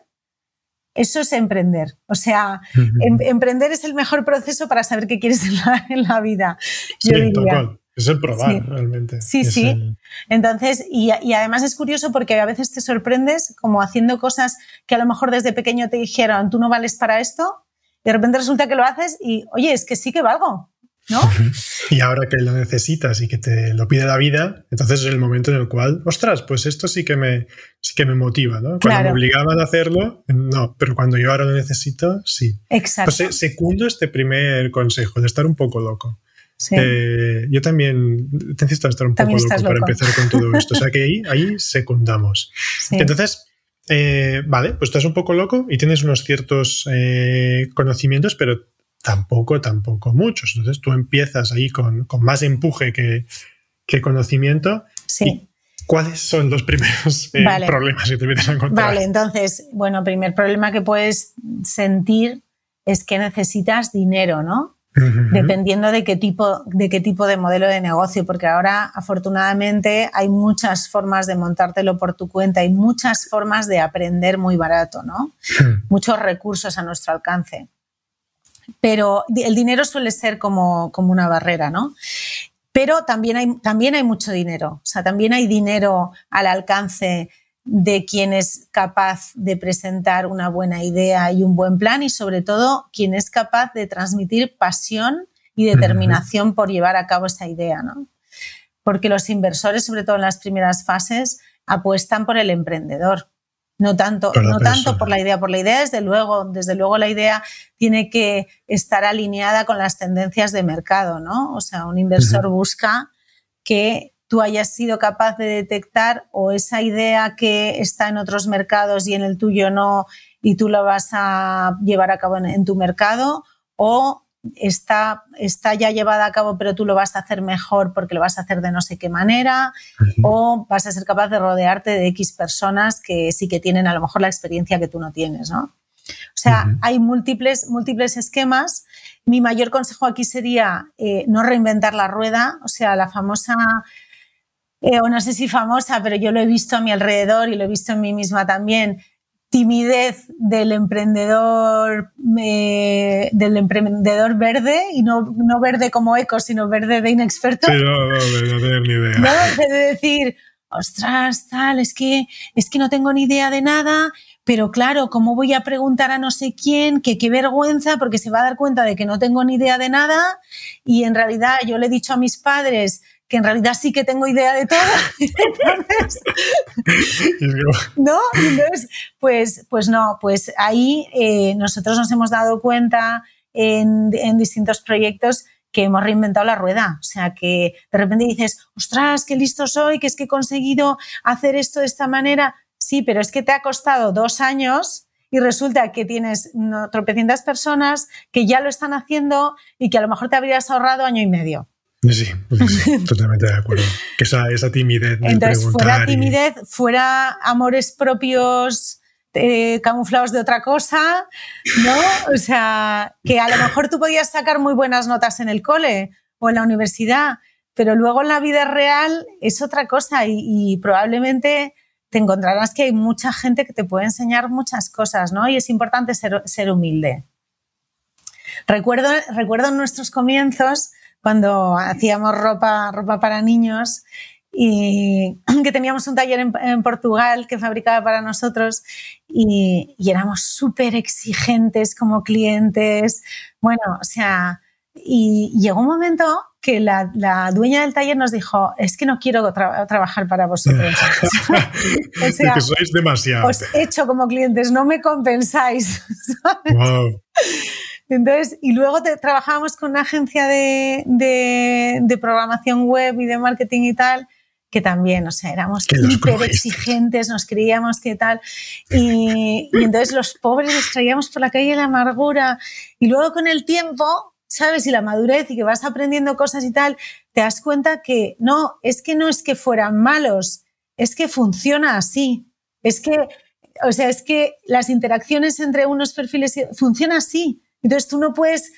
eso es emprender. O sea, uh-huh. em- emprender es el mejor proceso para saber qué quieres en la, en la vida. Yo sí, diría. Es el probar, sí. realmente. Sí, es sí. El... Entonces, y, y además es curioso porque a veces te sorprendes como haciendo cosas que a lo mejor desde pequeño te dijeron, tú no vales para esto, de repente resulta que lo haces y, oye, es que sí que valgo, ¿no? Y ahora que lo necesitas y que te lo pide la vida, entonces es el momento en el cual, ostras, pues esto sí que me, sí que me motiva, ¿no? Cuando claro. me obligaban a hacerlo, no, pero cuando yo ahora lo necesito, sí. Exacto. Pues secundo este primer consejo de estar un poco loco. Sí. Eh, yo también necesito estar un poco loco, loco para empezar con todo esto. O sea que ahí, ahí secundamos. Sí. Entonces, eh, vale, pues estás un poco loco y tienes unos ciertos eh, conocimientos, pero tampoco, tampoco muchos. Entonces tú empiezas ahí con, con más empuje que, que conocimiento. Sí. ¿Y cuáles son los primeros eh, vale. problemas que te empiezas a encontrar? Vale, entonces, bueno, primer problema que puedes sentir es que necesitas dinero, ¿no? Dependiendo de qué tipo, de qué tipo de modelo de negocio, porque ahora afortunadamente hay muchas formas de montártelo por tu cuenta, hay muchas formas de aprender muy barato, ¿no? Sí. Muchos recursos a nuestro alcance. Pero el dinero suele ser como, como una barrera, ¿no? Pero también hay, también hay mucho dinero, o sea, también hay dinero al alcance de quien es capaz de presentar una buena idea y un buen plan y sobre todo quien es capaz de transmitir pasión y determinación uh-huh. por llevar a cabo esa idea, ¿no? Porque los inversores, sobre todo en las primeras fases, apuestan por el emprendedor, no tanto por la, no tanto por la idea. Por la idea, desde luego, desde luego la idea tiene que estar alineada con las tendencias de mercado, ¿no? O sea, un inversor uh-huh. busca que tú hayas sido capaz de detectar o esa idea que está en otros mercados y en el tuyo no y tú la vas a llevar a cabo en, en tu mercado o está, está ya llevada a cabo pero tú lo vas a hacer mejor porque lo vas a hacer de no sé qué manera uh-huh. o vas a ser capaz de rodearte de X personas que sí que tienen a lo mejor la experiencia que tú no tienes, ¿no? O sea, uh-huh. hay múltiples, múltiples esquemas. Mi mayor consejo aquí sería eh, no reinventar la rueda, o sea, la famosa... Eh, o no sé si famosa, pero yo lo he visto a mi alrededor y lo he visto en mí misma también, timidez del emprendedor eh, del emprendedor verde, y no, no verde como eco, sino verde de inexperto. Sí, no, no, no tengo ni idea. No, de decir, ostras, tal, es que, es que no tengo ni idea de nada, pero claro, ¿cómo voy a preguntar a no sé quién? Que qué vergüenza, porque se va a dar cuenta de que no tengo ni idea de nada y en realidad yo le he dicho a mis padres que en realidad sí que tengo idea de todo. Entonces, ¿no? Entonces, pues, pues no, pues ahí eh, nosotros nos hemos dado cuenta en, en distintos proyectos que hemos reinventado la rueda. O sea, que de repente dices, ostras, qué listo soy, que es que he conseguido hacer esto de esta manera. Sí, pero es que te ha costado dos años y resulta que tienes tropecientas personas que ya lo están haciendo y que a lo mejor te habrías ahorrado año y medio. Sí, sí, totalmente de acuerdo. Que esa, esa timidez de Entonces, preguntar fuera timidez, y... fuera amores propios eh, camuflados de otra cosa, ¿no? O sea, que a lo mejor tú podías sacar muy buenas notas en el cole o en la universidad, pero luego en la vida real es otra cosa y, y probablemente te encontrarás que hay mucha gente que te puede enseñar muchas cosas, ¿no? Y es importante ser, ser humilde. Recuerdo, recuerdo en nuestros comienzos cuando hacíamos ropa, ropa para niños y que teníamos un taller en, en Portugal que fabricaba para nosotros y, y éramos súper exigentes como clientes. Bueno, o sea, y llegó un momento que la, la dueña del taller nos dijo, es que no quiero tra- trabajar para vosotros. O sea, que sois demasiado. Os echo como clientes, no me compensáis, ¿sabes? Wow. Entonces, y luego te, trabajábamos con una agencia de, de, de programación web y de marketing y tal, que también, o sea, éramos hiper exigentes, nos creíamos que tal. Y, y entonces los pobres los traíamos por la calle de la amargura. Y luego con el tiempo, ¿sabes? Y la madurez y que vas aprendiendo cosas y tal, te das cuenta que no, es que no es que fueran malos, es que funciona así. Es que, o sea, es que las interacciones entre unos perfiles funcionan así. Entonces tú no puedes,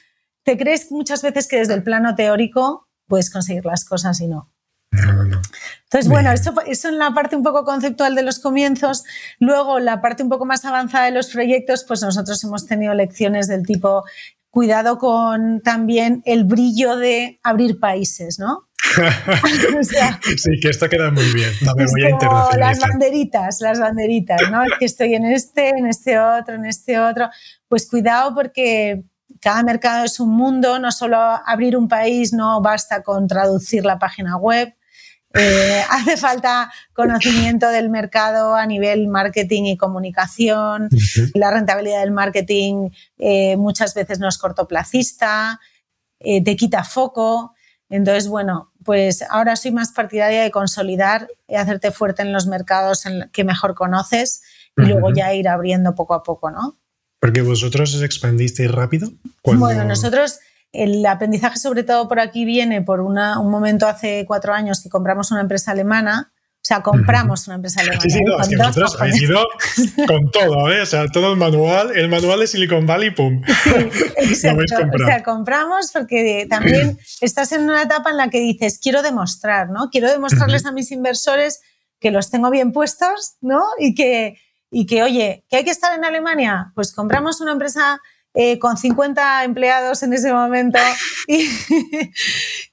te crees muchas veces que desde el plano teórico puedes conseguir las cosas y no. No, no, no. Entonces, bueno, eso, eso en la parte un poco conceptual de los comienzos. Luego, la parte un poco más avanzada de los proyectos, pues nosotros hemos tenido lecciones del tipo, cuidado con también el brillo de abrir países, ¿no? O sea, sí, que esto queda muy bien. No me voy a internacionalizar. Las banderitas, las banderitas, ¿no? Es que estoy en este, en este otro, en este otro. Pues cuidado porque cada mercado es un mundo. No solo abrir un país, no basta con traducir la página web. Eh, hace falta conocimiento del mercado a nivel marketing y comunicación. Uh-huh. La rentabilidad del marketing eh, muchas veces no es cortoplacista, eh, te quita foco. Entonces, bueno, pues ahora soy más partidaria de consolidar y hacerte fuerte en los mercados en que mejor conoces y luego uh-huh. ya ir abriendo poco a poco, ¿no? Porque vosotros os expandisteis rápido. Cuando... Bueno, nosotros el aprendizaje sobre todo por aquí viene por una, un momento hace cuatro años que compramos una empresa alemana. O sea, compramos una empresa alemana. Sí, sí, no, es que vosotros habéis ido con todo, ¿eh? O sea, todo el manual, el manual de Silicon Valley, pum. Sí, exacto. O sea, compramos porque también estás en una etapa en la que dices, quiero demostrar, ¿no? Quiero demostrarles a mis inversores que los tengo bien puestos, ¿no? Y que, y que oye, ¿que hay que estar en Alemania? Pues compramos una empresa eh, con cincuenta empleados en ese momento y...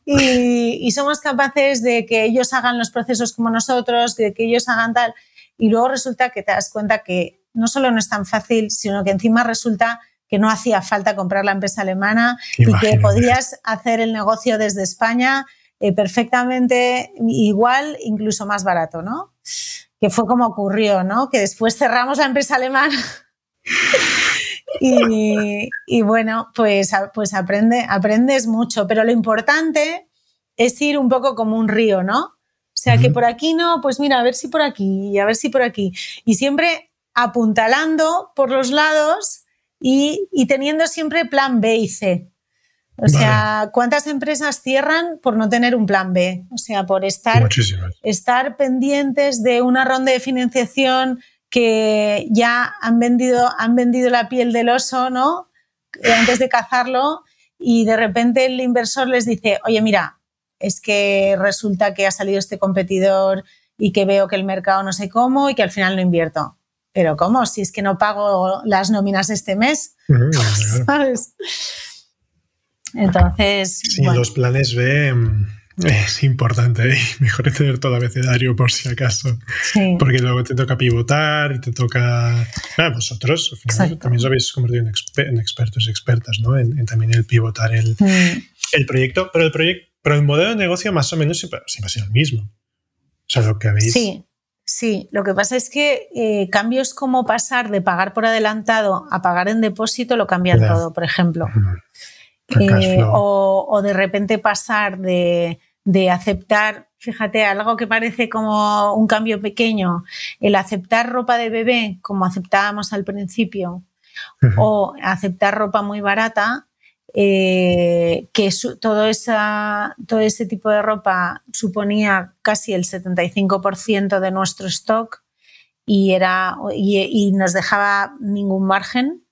Y, y somos capaces de que ellos hagan los procesos como nosotros, de que ellos hagan tal. Y luego resulta que te das cuenta que no solo no es tan fácil, sino que encima resulta que no hacía falta comprar la empresa alemana. Imagínate. Y que podías hacer el negocio desde España eh, perfectamente igual, incluso más barato, ¿no? Que fue como ocurrió, ¿no? Que después cerramos la empresa alemana. Y, y bueno, pues, pues aprende, aprendes mucho, pero lo importante es ir un poco como un río, ¿no? O sea, uh-huh. que por aquí no, pues mira, a ver si por aquí y a ver si por aquí. Y siempre apuntalando por los lados y, y teniendo siempre plan B y C. O vale. sea, ¿cuántas empresas cierran por no tener un plan B? O sea, por estar, estar pendientes de una ronda de financiación que ya han vendido, han vendido la piel del oso, ¿no? Antes de cazarlo, y de repente el inversor les dice, oye, mira, es que resulta que ha salido este competidor y que veo que el mercado no sé cómo y que al final no invierto. Pero ¿cómo? Si es que no pago las nóminas este mes, mm, ¿sabes? Entonces... Sí, bueno. Los planes B... Es importante, ¿eh? Mejor tener todo el abecedario por si acaso. Sí. Porque luego te toca pivotar y te toca... Claro, vosotros al final, también os habéis convertido en, exper- en expertos y expertas, ¿no? En, en también el pivotar el, mm. el proyecto. Pero el proyecto Pero el modelo de negocio más o menos siempre, siempre ha sido el mismo. O sea, lo que habéis... Sí, sí. Lo que pasa es que eh, cambios como pasar de pagar por adelantado a pagar en depósito lo cambian ¿verdad? Todo, por ejemplo. Eh, o, o de repente pasar de, de aceptar, fíjate, algo que parece como un cambio pequeño, el aceptar ropa de bebé como aceptábamos al principio, uh-huh. o aceptar ropa muy barata, eh, que su, todo, esa, todo ese tipo de ropa suponía casi el setenta y cinco por ciento de nuestro stock y, era, y, y nos dejaba ningún margen,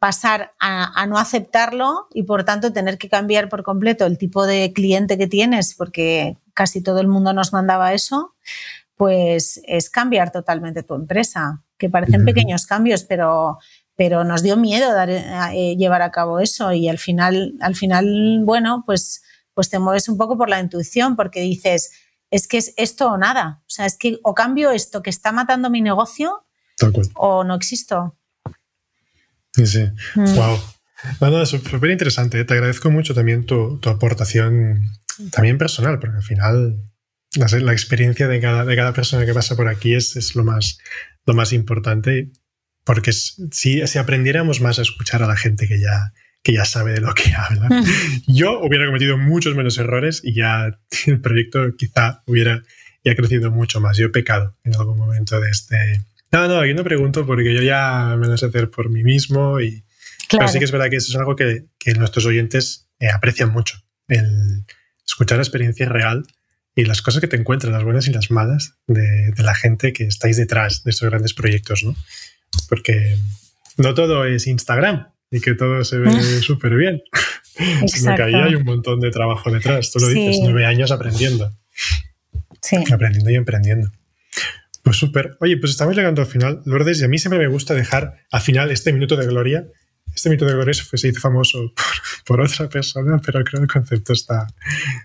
pasar a, a no aceptarlo y por tanto tener que cambiar por completo el tipo de cliente que tienes, porque casi todo el mundo nos mandaba eso, pues es cambiar totalmente tu empresa, que parecen uh-huh. pequeños cambios, pero... pero nos dio miedo dar, eh, llevar a cabo eso y al final, al final bueno, pues, pues te mueves un poco por la intuición porque dices, es que es esto o nada. O sea, es que o cambio esto que está matando mi negocio o no existo. Sí, sí. Mm. Wow. Bueno, es súper interesante. Te agradezco mucho también tu, tu aportación también personal porque al final la, la experiencia de cada, de cada persona que pasa por aquí es, es lo más, lo más importante. Porque si, si aprendiéramos más a escuchar a la gente que ya, que ya sabe de lo que habla, yo hubiera cometido muchos menos errores y ya el proyecto quizá hubiera ya crecido mucho más. Yo he pecado en algún momento de este... No, no, aquí no pregunto porque yo ya me lo sé hacer por mí mismo. Y... Claro. Pero sí que es verdad que eso es algo que, que nuestros oyentes eh, aprecian mucho. El escuchar la experiencia real y las cosas que te encuentras, las buenas y las malas, de, de la gente que estáis detrás de estos grandes proyectos, ¿no? Porque no todo es Instagram y que todo se ve ¿Eh? súper bien, sino que ahí hay un montón de trabajo detrás. Tú lo sí. dices, nueve años aprendiendo. Sí. Aprendiendo y emprendiendo. Pues súper. Oye, pues estamos llegando al final, Lourdes, y a mí siempre me gusta dejar al final este minuto de gloria. Este minuto de gloria se hizo famoso por, por otra persona, pero creo que el concepto está,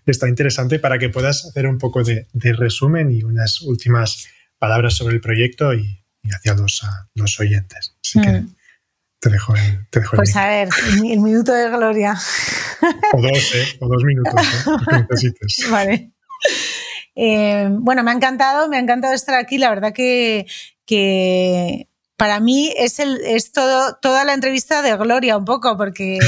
está interesante para que puedas hacer un poco de, de resumen y unas últimas palabras sobre el proyecto y hacia los, a, los oyentes. Así mm. que te dejo el, te dejo el Pues link. A ver, el, el minuto de gloria. O dos, ¿eh? O dos minutos, ¿eh? Lo que necesites. Vale. Eh, bueno, me ha encantado, me ha encantado estar aquí. La verdad que, que para mí es, el, es todo, toda la entrevista de gloria un poco, porque,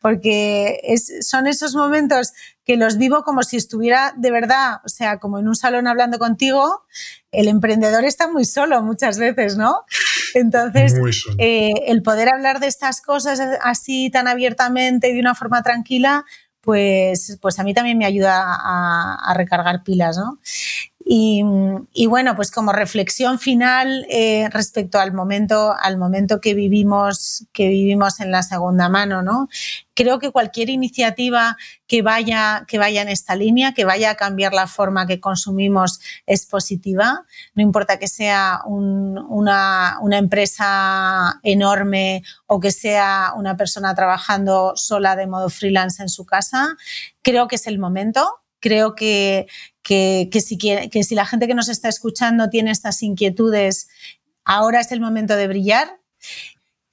porque es, son esos momentos que los vivo como si estuviera de verdad, o sea, como en un salón hablando contigo. El emprendedor está muy solo muchas veces, ¿no? Entonces, eh, el poder hablar de estas cosas así tan abiertamente y de una forma tranquila, pues, pues a mí también me ayuda a, a recargar pilas, ¿no? Y, y bueno, pues como reflexión final eh, respecto al momento, al momento que vivimos, que vivimos en la segunda mano, ¿no? Creo que cualquier iniciativa que vaya, que vaya en esta línea, que vaya a cambiar la forma que consumimos es positiva. No importa que sea un, una, una empresa enorme o que sea una persona trabajando sola de modo freelance en su casa, creo que es el momento. Creo que, que, que, si quiere, que si la gente que nos está escuchando tiene estas inquietudes, ahora es el momento de brillar.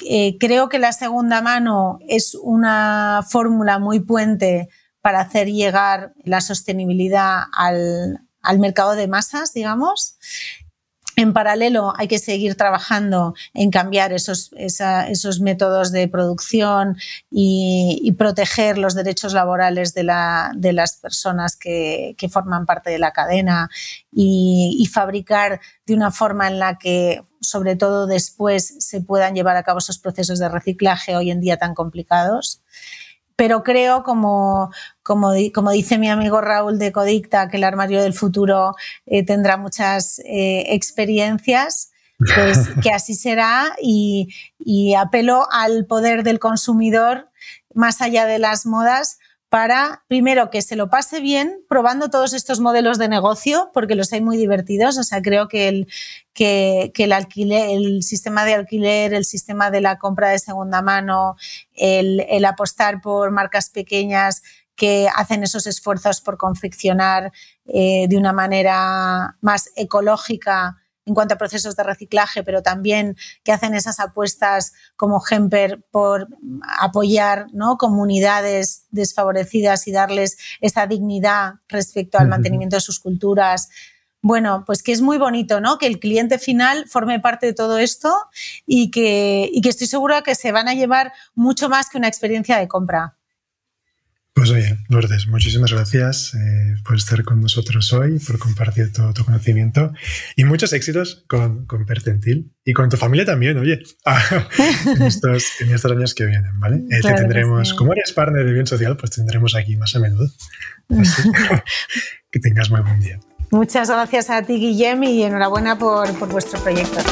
Eh, creo que la segunda mano es una fórmula muy puente para hacer llegar la sostenibilidad al, al mercado de masas, digamos. En paralelo hay que seguir trabajando en cambiar esos, esa, esos métodos de producción y, y proteger los derechos laborales de, la, de las personas que, que forman parte de la cadena y, y fabricar de una forma en la que, sobre todo después, se puedan llevar a cabo esos procesos de reciclaje hoy en día tan complicados. Pero creo, como, como, como dice mi amigo Raúl de Codicta, que el armario del futuro eh, tendrá muchas eh, experiencias, pues que así será y, y apelo al poder del consumidor más allá de las modas para, primero, que se lo pase bien probando todos estos modelos de negocio, porque los hay muy divertidos. O sea, creo que el, que, que el, alquiler, el sistema de alquiler, el sistema de la compra de segunda mano, el, el apostar por marcas pequeñas que hacen esos esfuerzos por confeccionar eh, de una manera más ecológica en cuanto a procesos de reciclaje, pero también que hacen esas apuestas como Hemper por apoyar, ¿no?, comunidades desfavorecidas y darles esa dignidad respecto al mantenimiento de sus culturas. Bueno, pues que es muy bonito, ¿no?, que el cliente final forme parte de todo esto y que, y que estoy segura que se van a llevar mucho más que una experiencia de compra. Pues oye, Lourdes, muchísimas gracias eh, por estar con nosotros hoy, por compartir todo tu conocimiento y muchos éxitos con, con Percentil y con tu familia también, oye, en, estos, en estos años que vienen, ¿vale? Eh, claro te tendremos, sí. Como eres partner de Bien Social, pues tendremos aquí más a menudo. Así que tengas muy buen día. Muchas gracias a ti, Guillem, y enhorabuena por, por vuestro proyecto.